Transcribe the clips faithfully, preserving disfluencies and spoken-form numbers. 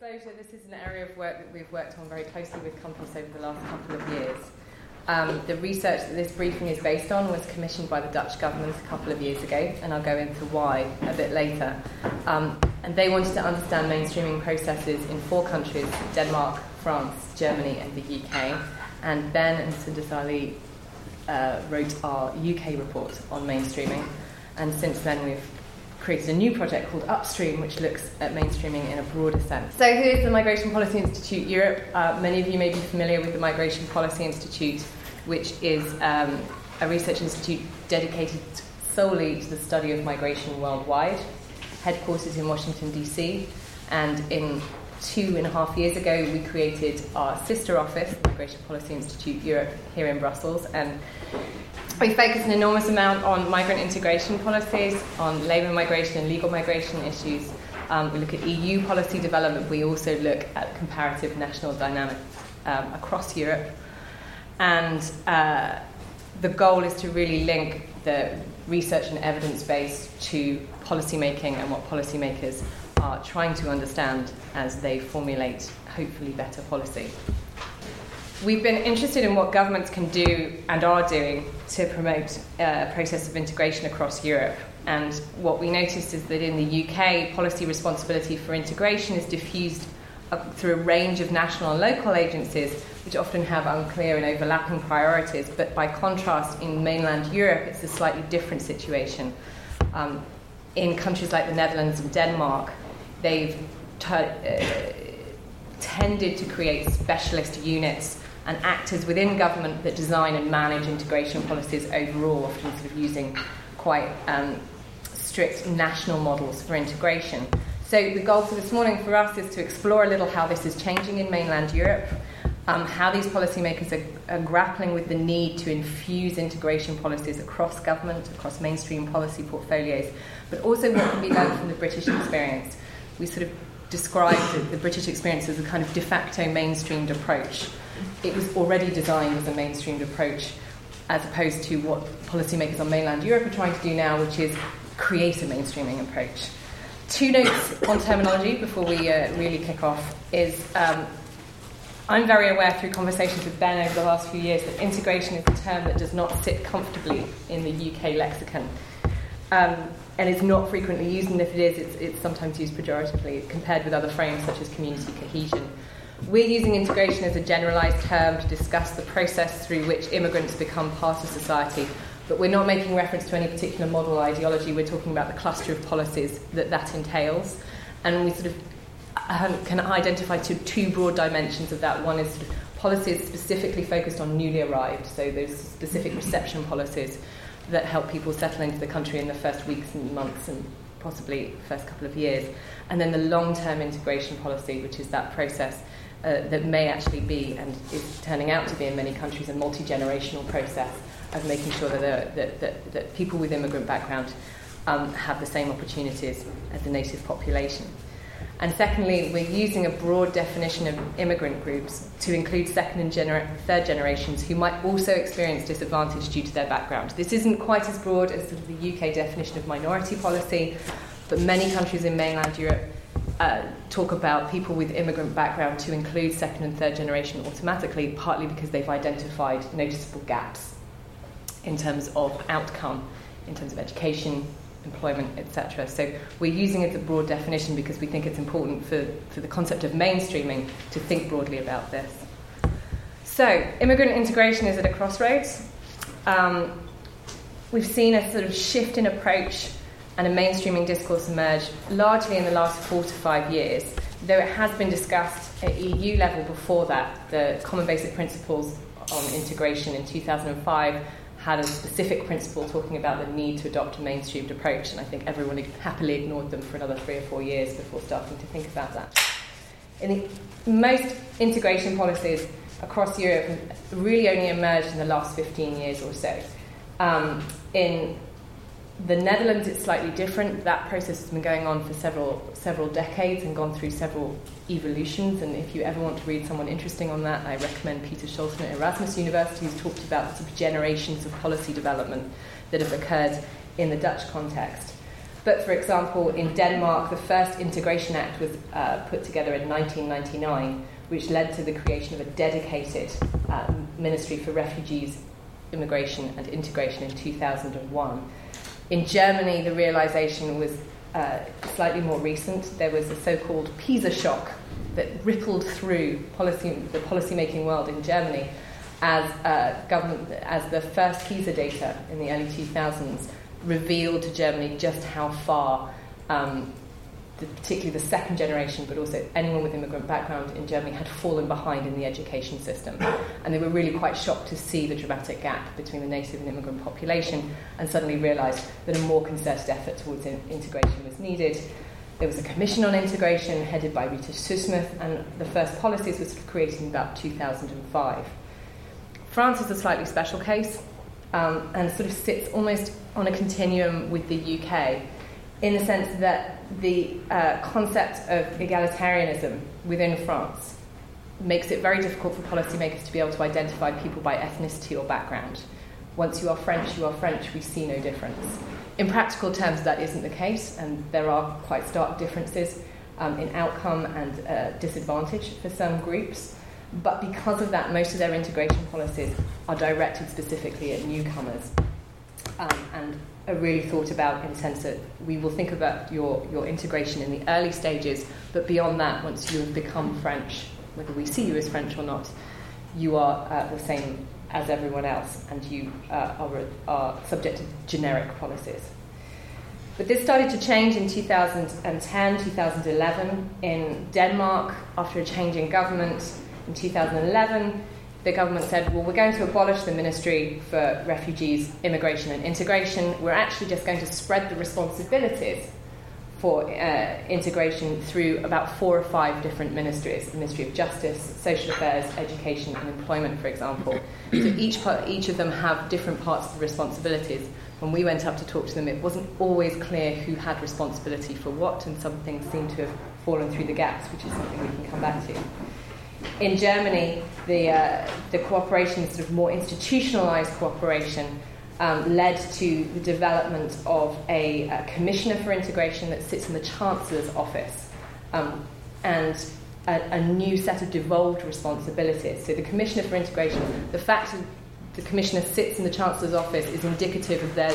disclosure, this is an area of work that we've worked on very closely with Compass over the last couple of years. Um, the research that this briefing is based on was commissioned by the Dutch government a couple of years ago, and I'll go into why a bit later. Um, and they wanted to understand mainstreaming processes in four countries, Denmark, France, Germany and the U K. And Ben and Sinder Salih uh, wrote our U K report on mainstreaming. And since then we've created a new project called Upstream, which looks at mainstreaming in a broader sense. So who is the Migration Policy Institute Europe? Uh, many of you may be familiar with the Migration Policy Institute, which is um, a research institute dedicated solely to the study of migration worldwide, headquartered in Washington, D C, and in two and a half years ago we created our sister office, Migration Policy Institute Europe, here in Brussels, and we focus an enormous amount on migrant integration policies, on labour migration and legal migration issues. Um, we look at E U policy development. We also look at comparative national dynamics um, across Europe. And uh, the goal is to really link the research and evidence base to policymaking and what policymakers are trying to understand as they formulate, hopefully, better policy. We've been interested in what governments can do and are doing to promote a process of integration across Europe. And what we noticed is that in the U K, policy responsibility for integration is diffused through a range of national and local agencies, which often have unclear and overlapping priorities. But by contrast, in mainland Europe, it's a slightly different situation. Um, in countries like the Netherlands and Denmark, they've t- uh, tended to create specialist units and actors within government that design and manage integration policies overall, often sort of using quite um, strict national models for integration. So the goal for this morning for us is to explore a little how this is changing in mainland Europe, um, how these policymakers are, are grappling with the need to infuse integration policies across government, across mainstream policy portfolios, but also what can be learned from the British experience. We sort of described the, the British experience as a kind of de facto mainstreamed approach. It was already designed as a mainstreamed approach, as opposed to what policymakers on mainland Europe are trying to do now, which is create a mainstreaming approach. Two notes on terminology before we uh, really kick off is um, I'm very aware through conversations with Ben over the last few years that integration is a term that does not sit comfortably in the U K lexicon. Um, and it's not frequently used, and if it is, it's, it's sometimes used pejoratively compared with other frames such as community cohesion. We're using integration as a generalised term to discuss the process through which immigrants become part of society, but we're not making reference to any particular model ideology. We're talking about the cluster of policies that that entails, and we sort of can identify two broad dimensions of that. One is sort of policies specifically focused on newly arrived, so those specific reception policies that help people settle into the country in the first weeks and months and possibly first couple of years, and then the long-term integration policy, which is that process Uh, that may actually be, and is turning out to be in many countries, a multi-generational process of making sure that, uh, that, that, that people with immigrant background um, have the same opportunities as the native population. And secondly, we're using a broad definition of immigrant groups to include second and gener- third generations who might also experience disadvantage due to their background. This isn't quite as broad as the U K definition of minority policy, but many countries in mainland Europe Uh, talk about people with immigrant background to include second and third generation automatically, partly because they've identified noticeable gaps in terms of outcome, in terms of education, employment, et cetera. So we're using it as a broad definition because we think it's important for, for the concept of mainstreaming to think broadly about this. So immigrant integration is at a crossroads. Um, we've seen a sort of shift in approach and a mainstreaming discourse emerged largely in the last four to five years, though it has been discussed at E U level before that. The Common Basic Principles on Integration in two thousand five had a specific principle talking about the need to adopt a mainstreamed approach, and I think everyone happily ignored them for another three or four years before starting to think about that. In the most integration policies across Europe really only emerged in the last fifteen years or so. Um, in the Netherlands, it's slightly different. That process has been going on for several several decades and gone through several evolutions, and if you ever want to read someone interesting on that, I recommend Peter Scholten at Erasmus University, who's talked about sort of generations of policy development that have occurred in the Dutch context. But for example, in Denmark, the first Integration Act was uh, put together in nineteen ninety-nine, which led to the creation of a dedicated uh, Ministry for Refugees, Immigration and Integration in two thousand one. In Germany, the realization was uh, slightly more recent. There was a so-called Pisa shock that rippled through policy, the policymaking world in Germany as, uh, government, as the first Pisa data in the early two thousands revealed to Germany just how far, um, the, particularly the second generation, but also anyone with immigrant background in Germany had fallen behind in the education system. And they were really quite shocked to see the dramatic gap between the native and immigrant population, and suddenly realised that a more concerted effort towards in- integration was needed. There was a commission on integration headed by Rita Sussmuth, and the first policies was created in about two thousand five. France is a slightly special case, um, and sort of sits almost on a continuum with the U K, in the sense that the uh, concept of egalitarianism within France makes it very difficult for policymakers to be able to identify people by ethnicity or background. Once you are French, you are French, we see no difference. In practical terms, that isn't the case, and there are quite stark differences um, in outcome and uh, disadvantage for some groups. But because of that, most of their integration policies are directed specifically at newcomers, um, and are really thought about in the sense that we will think about your, your integration in the early stages, but beyond that, once you have become French, whether we see you as French or not, you are uh, the same as everyone else, and you uh, are, are subject to generic policies. But this started to change in two thousand ten, two thousand eleven. In Denmark, after a change in government in two thousand eleven, the government said, well, we're going to abolish the Ministry for Refugees, Immigration and Integration. We're actually just going to spread the responsibilities for uh, integration through about four or five different ministries, the Ministry of Justice, Social Affairs, Education and Employment, for example. So each, part, each of them have different parts of the responsibilities. When we went up to talk to them, it wasn't always clear who had responsibility for what, and some things seemed to have fallen through the gaps, which is something we can come back to. In Germany, the, uh, the cooperation, sort of more institutionalised cooperation, Um, led to the development of a, a commissioner for integration that sits in the Chancellor's office, um, and a, a new set of devolved responsibilities. So the commissioner for integration, the fact that the commissioner sits in the Chancellor's office is indicative of their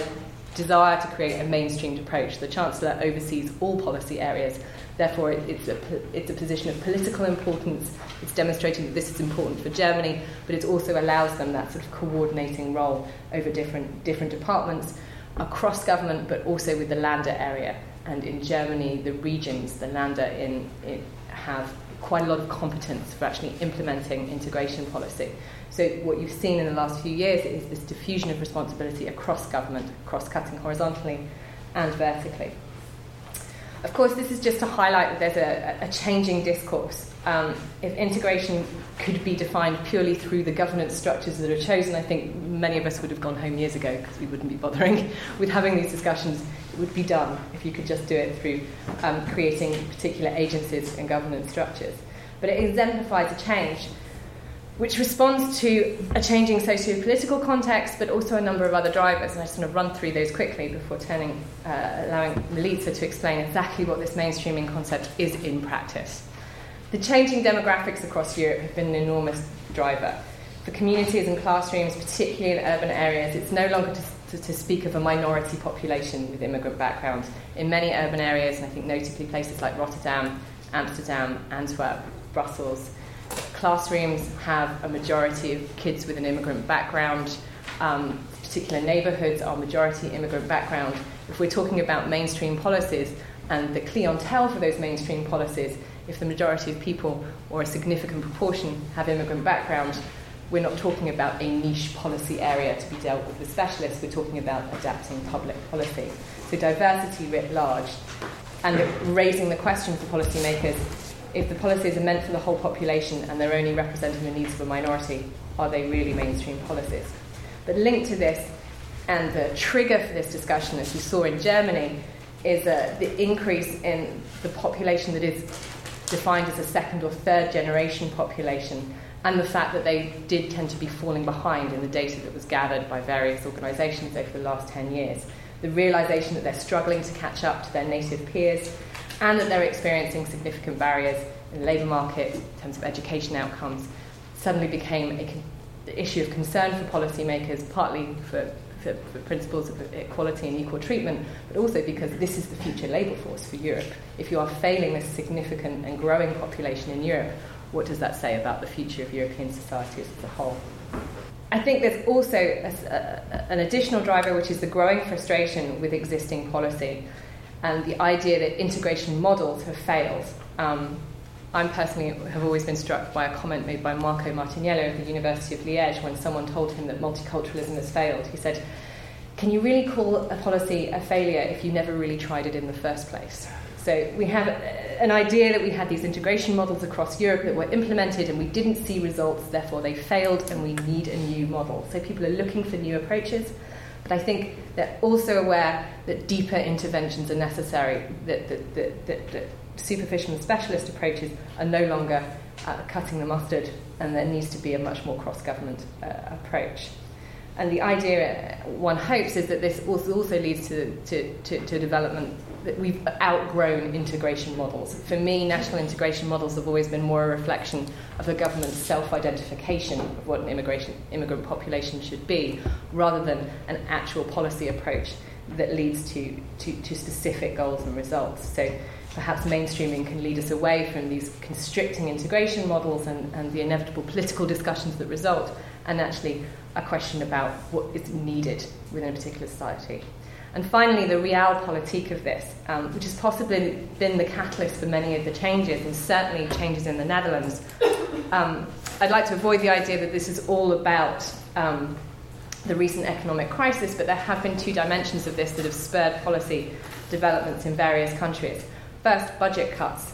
desire to create a mainstreamed approach. The Chancellor oversees all policy areas, therefore it, it's, a, it's a position of political importance. It's demonstrating that this is important for Germany, but it also allows them that sort of coordinating role over different different departments across government, but also with the Länder area. And in Germany, the regions, the Länder, in, in have quite a lot of competence for actually implementing integration policy. So what you've seen in the last few years is this diffusion of responsibility across government, cross-cutting horizontally and vertically. Of course, this is just to highlight that there's a, a changing discourse. Um, if integration could be defined purely through the governance structures that are chosen, I think many of us would have gone home years ago because we wouldn't be bothering with having these discussions. It would be done if you could just do it through um, creating particular agencies and governance structures. But it exemplifies a change which responds to a changing socio-political context, but also a number of other drivers. And I just want to run through those quickly before turning, uh, allowing Melissa to explain exactly what this mainstreaming concept is in practice. The changing demographics across Europe have been an enormous driver. For communities and classrooms, particularly in urban areas, it's no longer to, to, to speak of a minority population with immigrant backgrounds. In many urban areas, and I think notably places like Rotterdam, Amsterdam, Antwerp, Brussels, classrooms have a majority of kids with an immigrant background. Um, particular neighbourhoods are majority immigrant background. If we're talking about mainstream policies and the clientele for those mainstream policies, if the majority of people or a significant proportion have immigrant background, we're not talking about a niche policy area to be dealt with with specialists. We're talking about adapting public policy. So diversity writ large, and raising the question for policymakers: if the policies are meant for the whole population and they're only representing the needs of a minority, are they really mainstream policies? But linked to this, and the trigger for this discussion, as you saw in Germany, is uh, the increase in the population that is defined as a second or third generation population, and the fact that they did tend to be falling behind in the data that was gathered by various organisations over the last ten years. the realisation that they're struggling to catch up to their native peers, and that they're experiencing significant barriers in the labour market in terms of education outcomes, suddenly became an issue of concern for policymakers, partly for, for, for principles of equality and equal treatment, but also because this is the future labour force for Europe. If you are failing this significant and growing population in Europe, what does that say about the future of European society as a whole? I think there's also a, a, an additional driver, which is the growing frustration with existing policy and the idea that integration models have failed. Um, I personally have always been struck by a comment made by Marco Martiniello of the University of Liège when someone told him that multiculturalism has failed. He said, "Can you really call a policy a failure if you never really tried it in the first place?" So we have an idea that we had these integration models across Europe that were implemented and we didn't see results, therefore they failed, and we need a new model. So people are looking for new approaches, but I think they're also aware that deeper interventions are necessary, that, that, that, that, that superficial and specialist approaches are no longer uh, cutting the mustard, and there needs to be a much more cross-government uh, approach. And the idea, one hopes, is that this also, also leads to, to, to, to development that we've outgrown integration models. For me, national integration models have always been more a reflection of a government's self-identification of what an immigration, immigrant population should be, rather than an actual policy approach that leads to, to, to specific goals and results. So perhaps mainstreaming can lead us away from these constricting integration models and, and the inevitable political discussions that result, and actually a question about what is needed within a particular society. And finally, the realpolitik of this, um, which has possibly been the catalyst for many of the changes, and certainly changes in the Netherlands. Um, I'd like to avoid the idea that this is all about um, the recent economic crisis, but there have been two dimensions of this that have spurred policy developments in various countries. First, budget cuts.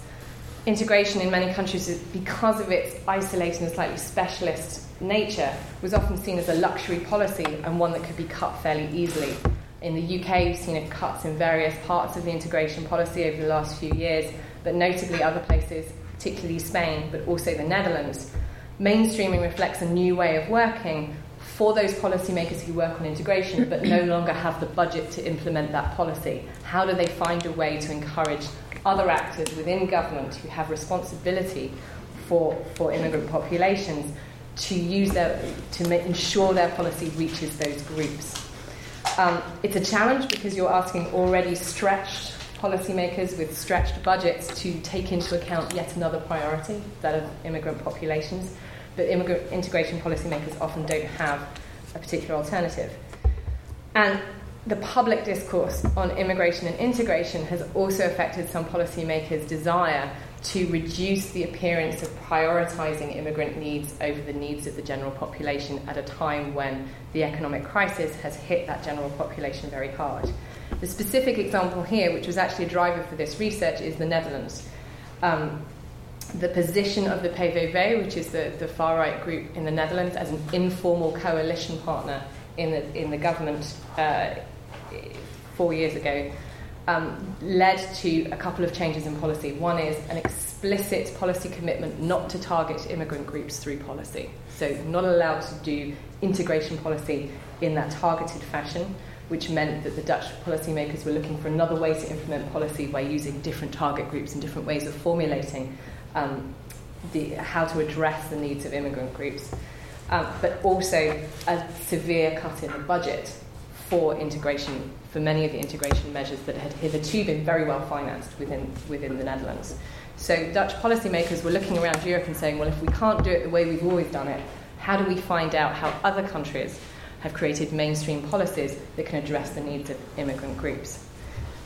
Integration in many countries, because of its isolating and slightly specialist nature, was often seen as a luxury policy and one that could be cut fairly easily. In the U K, we've seen cuts in various parts of the integration policy over the last few years, but notably other places, particularly Spain, but also the Netherlands. Mainstreaming reflects a new way of working for those policymakers who work on integration, but no longer have the budget to implement that policy. How do they find a way to encourage other actors within government who have responsibility for, for immigrant populations to use their, to make, ensure their policy reaches those groups? Um, it's a challenge because you're asking already stretched policymakers with stretched budgets to take into account yet another priority, that of immigrant populations, but immigrant integration policymakers often don't have a particular alternative. And the public discourse on immigration and integration has also affected some policymakers' desire to reduce the appearance of prioritising immigrant needs over the needs of the general population at a time when the economic crisis has hit that general population very hard. The specific example here, which was actually a driver for this research, is the Netherlands. Um, the position of the P V V, which is the, the far-right group in the Netherlands, as an informal coalition partner in the, in the government uh, four years ago, Um, led to a couple of changes in policy. One is an explicit policy commitment not to target immigrant groups through policy. So not allowed to do integration policy in that targeted fashion, which meant that the Dutch policymakers were looking for another way to implement policy by using different target groups and different ways of formulating um, the, how to address the needs of immigrant groups. Um, but also a severe cut in the budget for integration, for many of the integration measures that had hitherto been very well financed within, within the Netherlands. So Dutch policymakers were looking around Europe and saying, well, if we can't do it the way we've always done it, how do we find out how other countries have created mainstream policies that can address the needs of immigrant groups?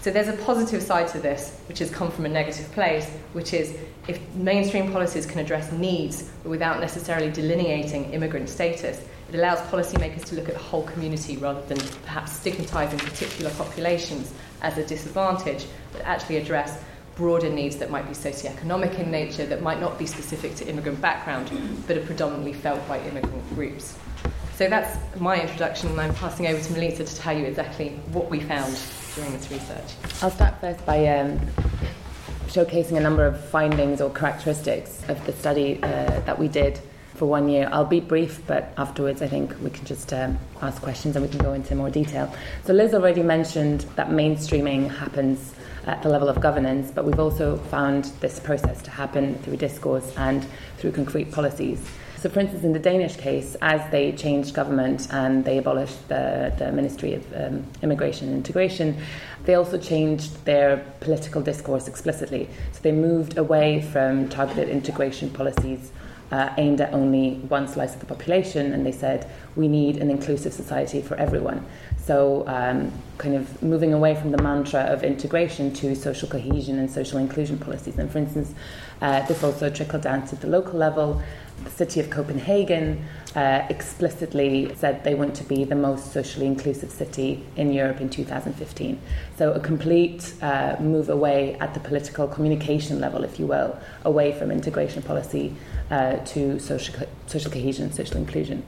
So there's a positive side to this, which has come from a negative place, which is if mainstream policies can address needs without necessarily delineating immigrant status, it allows policymakers to look at the whole community rather than perhaps stigmatising particular populations as a disadvantage, but actually address broader needs that might be socioeconomic in nature, that might not be specific to immigrant background, but are predominantly felt by immigrant groups. So that's my introduction, and I'm passing over to Melissa to tell you exactly what we found during this research. I'll start first by um, showcasing a number of findings or characteristics of the study uh, that we did for one year. I'll be brief, but afterwards I think we can just um, ask questions and we can go into more detail. So Liz already mentioned that mainstreaming happens at the level of governance, but we've also found this process to happen through discourse and through concrete policies. So, for instance, in the Danish case, as they changed government and they abolished the, the Ministry of um, Immigration and Integration, they also changed their political discourse explicitly. So they moved away from targeted integration policies uh, aimed at only one slice of the population, and they said, we need an inclusive society for everyone. So um, kind of moving away from the mantra of integration to social cohesion and social inclusion policies. And, for instance, uh, this also trickled down to the local level. The city of Copenhagen uh, explicitly said they want to be the most socially inclusive city in Europe in two thousand fifteen. So a complete uh, move away at the political communication level, if you will, away from integration policy uh, to social, co- social cohesion, social inclusion.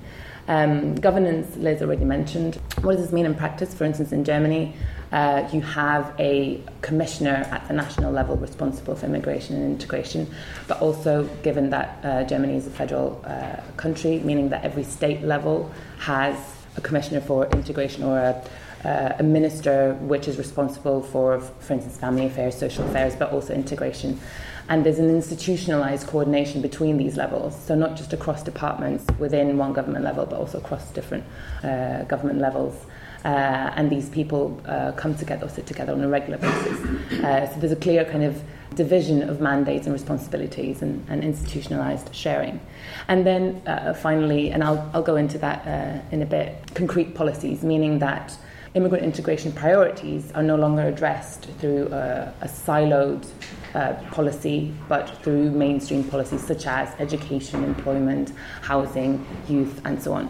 Um, governance, Liz already mentioned. What does this mean in practice? For instance, in Germany, uh, you have a commissioner at the national level responsible for immigration and integration, but also given that uh, Germany is a federal uh, country, meaning that every state level has a commissioner for integration or a, uh, a minister which is responsible for, for instance, family affairs, social affairs, but also integration. And there's an institutionalized coordination between these levels, so not just across departments within one government level, but also across different uh, government levels. Uh, and these people uh, come together or sit together on a regular basis. Uh, so there's a clear kind of division of mandates and responsibilities and, and institutionalized sharing. And then uh, finally, and I'll, I'll go into that uh, in a bit, concrete policies, meaning that immigrant integration priorities are no longer addressed through a, a siloed Uh, policy, but through mainstream policies such as education, employment, housing, youth, and so on.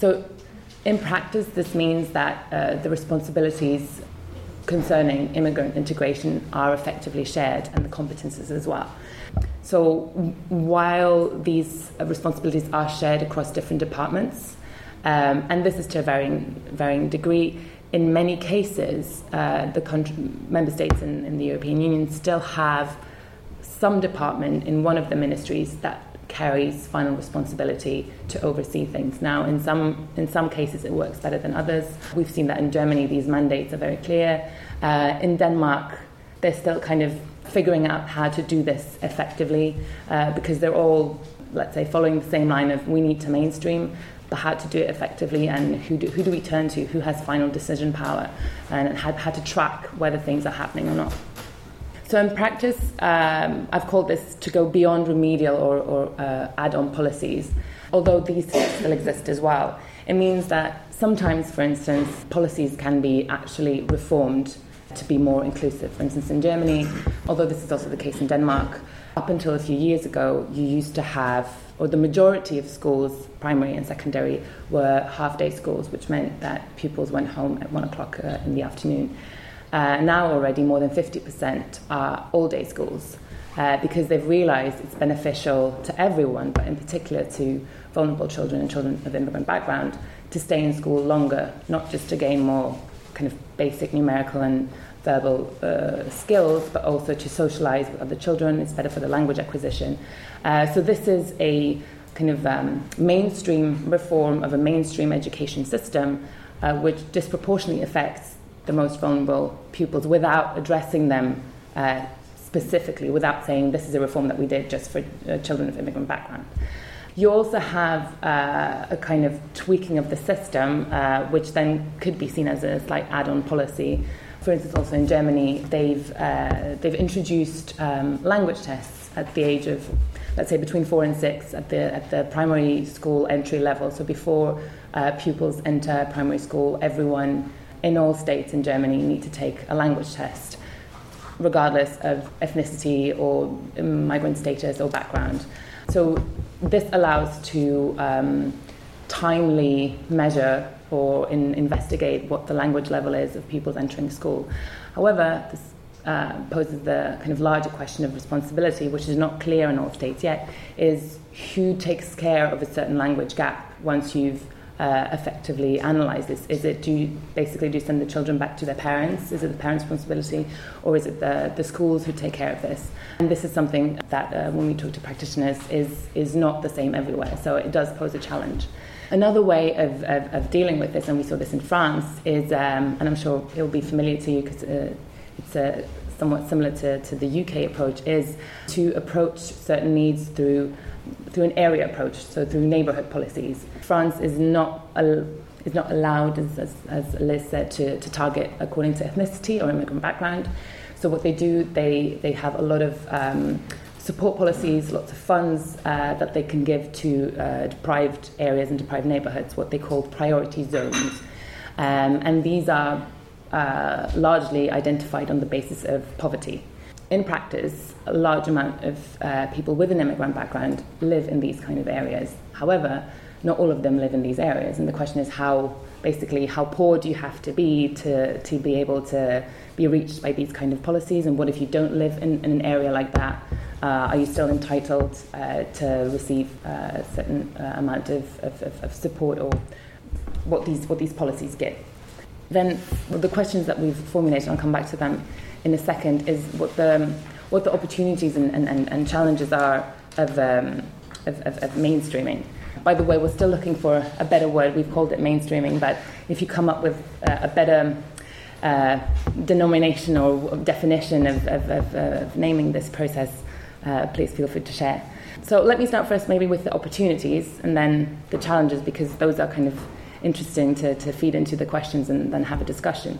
So in practice, this means that uh, the responsibilities concerning immigrant integration are effectively shared, and the competences as well. So while these responsibilities are shared across different departments, um, and this is to a varying, varying degree, in many cases, uh, the country, member states in, in the European Union still have some department in one of the ministries that carries final responsibility to oversee things. Now, in some in some cases, it works better than others. We've seen that in Germany, these mandates are very clear. Uh, in Denmark, they're still kind of figuring out how to do this effectively uh, because they're all, let's say, following the same line of we need to mainstream, but how to do it effectively and who do, who do we turn to, who has final decision power, and how, how to track whether things are happening or not. So in practice, um, I've called this to go beyond remedial or, or uh, add-on policies, although these still exist as well. It means that sometimes, for instance, policies can be actually reformed to be more inclusive. For instance, in Germany, although this is also the case in Denmark, up until a few years ago, you used to have, or the majority of schools, primary and secondary, were half-day schools, which meant that pupils went home at one o'clock uh, in the afternoon. Uh, now already more than fifty percent are all-day schools uh, because they've realised it's beneficial to everyone, but in particular to vulnerable children and children of immigrant background, to stay in school longer, not just to gain more kind of basic numerical and verbal uh, skills, but also to socialise with other children. It's better for the language acquisition. Uh, so this is a kind of um, mainstream reform of a mainstream education system, uh, which disproportionately affects the most vulnerable pupils without addressing them uh, specifically, without saying this is a reform that we did just for uh, children of immigrant background. You also have uh, a kind of tweaking of the system, uh, which then could be seen as a slight add-on policy. For instance, also in Germany, they've uh, they've introduced um, language tests at the age of, let's say, between four and six at the at the primary school entry level. So before uh, pupils enter primary school, everyone in all states in Germany need to take a language test, regardless of ethnicity or migrant status or background. So this allows to um, timely measure or in, investigate what the language level is of pupils entering school. However, this uh, poses the kind of larger question of responsibility, which is not clear in all states yet, is who takes care of a certain language gap once you've uh, effectively analyse this? Is it, do you basically do you send the children back to their parents? Is it the parents' responsibility, or is it the, the schools who take care of this? And this is something that uh, when we talk to practitioners is is not the same everywhere, so it does pose a challenge. Another way of, of, of dealing with this, and we saw this in France, is, um, and I'm sure it will be familiar to you because uh, it's a somewhat similar to, to the U K approach, is to approach certain needs through through an area approach, so through neighbourhood policies. France is not al- is not allowed, as, as, as Liz said, to, to target according to ethnicity or immigrant background. So what they do, they, they have a lot of um, support policies, lots of funds uh, that they can give to uh, deprived areas and deprived neighbourhoods, what they call priority zones. Um, and these are Uh, largely identified on the basis of poverty. In practice, a large amount of uh, people with an immigrant background live in these kind of areas. However, not all of them live in these areas, and the question is how, basically, how poor do you have to be to, to be able to be reached by these kind of policies, and what if you don't live in, in an area like that? Uh, are you still entitled uh, to receive a certain uh, amount of, of, of support, or what these, what these policies give? Then the questions that we've formulated, and I'll come back to them in a second, is what the what the opportunities and, and, and challenges are of, um, of, of, of mainstreaming. By the way, we're still looking for a better word. We've called it mainstreaming, but if you come up with a, a better uh, denomination or definition of, of, of, of naming this process, uh, please feel free to share. So let me start first maybe with the opportunities and then the challenges, because those are kind of interesting to, to feed into the questions and then have a discussion.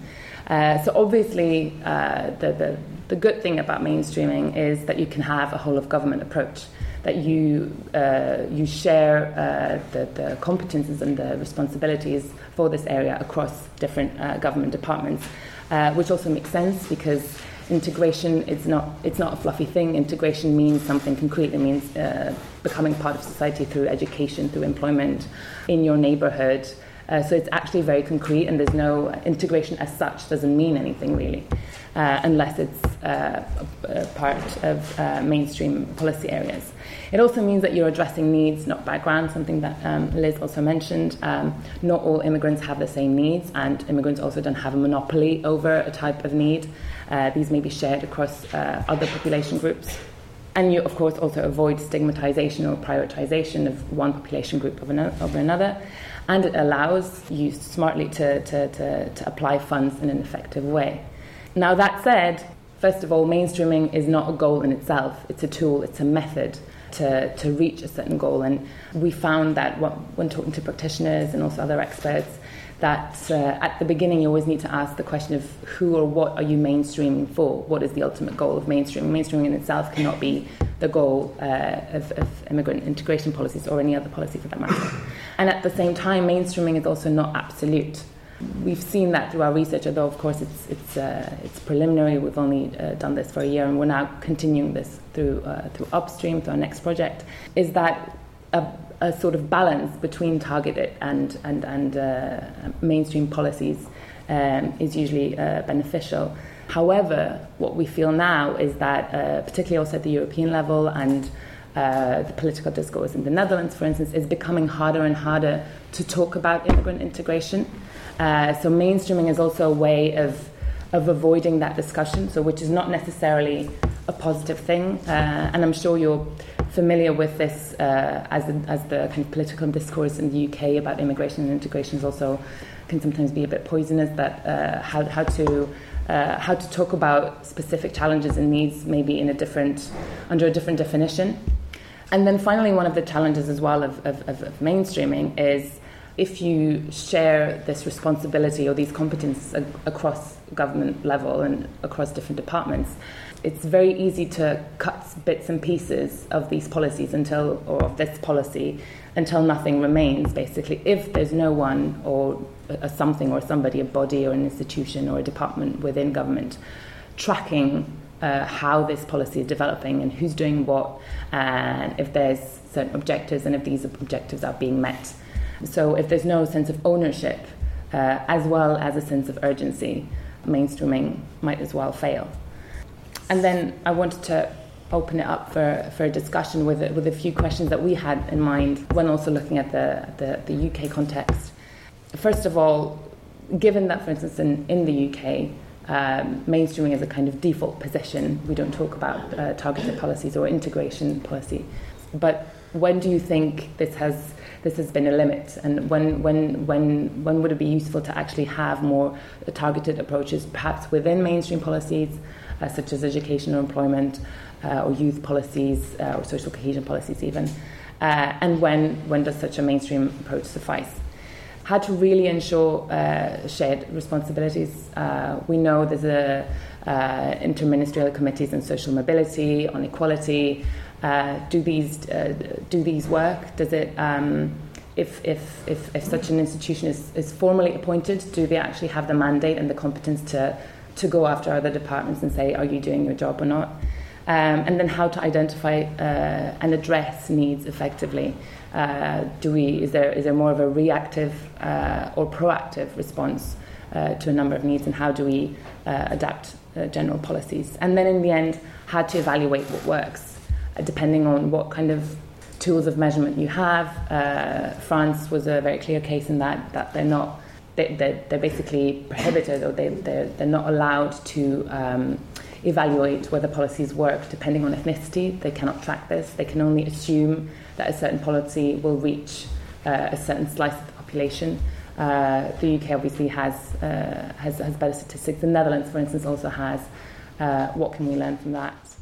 Uh, so obviously uh, the, the, the good thing about mainstreaming is that you can have a whole of government approach, that you uh, you share uh, the, the competences and the responsibilities for this area across different uh, government departments, uh, which also makes sense because integration is not it's not a fluffy thing. Integration means something concrete. It means uh, becoming part of society through education, through employment, in your neighbourhood. Uh, so it's actually very concrete, and there's no integration as such doesn't mean anything really, uh, unless it's uh, a, a part of uh, mainstream policy areas. It also means that you're addressing needs, not background, something that um, Liz also mentioned. Um, not all immigrants have the same needs, and immigrants also don't have a monopoly over a type of need. Uh, these may be shared across uh, other population groups. And you, of course, also avoid stigmatization or prioritization of one population group over another. And it allows you smartly to, to, to, to apply funds in an effective way. Now, that said, first of all, mainstreaming is not a goal in itself. It's a tool, it's a method to, to reach a certain goal. And we found that when talking to practitioners and also other experts, that uh, at the beginning you always need to ask the question of who or what are you mainstreaming for? What is the ultimate goal of mainstreaming? Mainstreaming in itself cannot be the goal uh, of, of immigrant integration policies or any other policy for that matter. And at the same time, mainstreaming is also not absolute. We've seen that through our research, although of course it's it's uh, it's preliminary. We've only uh, done this for a year, and we're now continuing this through uh, through Upstream, through our next project, is that a a sort of balance between targeted and and and uh, mainstream policies um, is usually uh, beneficial. However, what we feel now is that, uh, particularly also at the European level and uh, the political discourse in the Netherlands, for instance, is becoming harder and harder to talk about immigrant integration. Uh, so mainstreaming is also a way of of avoiding that discussion, so which is not necessarily a positive thing. Uh, and I'm sure you're familiar with this uh, as, the, as the kind of political discourse in the U K about immigration and integration is also can sometimes be a bit poisonous, that uh, how, how to uh, how to talk about specific challenges and needs maybe in a different under a different definition. And then finally, one of the challenges as well of, of, of, of mainstreaming is if you share this responsibility or these competences ag- across government level and across different departments, it's very easy to cut bits and pieces of these policies until, or of this policy, until nothing remains, basically, if there's no one or a something or somebody, a body or an institution or a department within government tracking uh, how this policy is developing and who's doing what, and if there's certain objectives and if these objectives are being met. So if there's no sense of ownership, uh, as well as a sense of urgency, mainstreaming might as well fail. And then I wanted to open it up for, for a discussion with with a few questions that we had in mind when also looking at the, the, the U K context. First of all, given that, for instance, in, in the U K, um, mainstreaming is a kind of default position. We don't talk about uh, targeted policies or integration policy. But when do you think this has this has been a limit, and when when when when would it be useful to actually have more targeted approaches, perhaps within mainstream policies, uh, such as education or employment, uh, or youth policies, uh, or social cohesion policies even, uh, and when when does such a mainstream approach suffice? How to really ensure uh, shared responsibilities? Uh, we know there's a uh, interministerial committees on social mobility, on equality. Uh, do these uh, do these work? Does it? Um, if, if if if such an institution is, is formally appointed, do they actually have the mandate and the competence to to go after other departments and say, are you doing your job or not? Um, and then how to identify uh, and address needs effectively. Uh, do we is there is there more of a reactive uh, or proactive response uh, to a number of needs, and how do we uh, adapt uh, general policies? And then in the end, how to evaluate what works, depending on what kind of tools of measurement you have. Uh, France was a very clear case in that, that they're not, they, they're, they're basically prohibited, or they, they're, they're not allowed to um, evaluate whether policies work depending on ethnicity. They cannot track this. They can only assume that a certain policy will reach uh, a certain slice of the population. Uh, the U K obviously has, uh, has, has better statistics. The Netherlands, for instance, also has. Uh, what can we learn from that?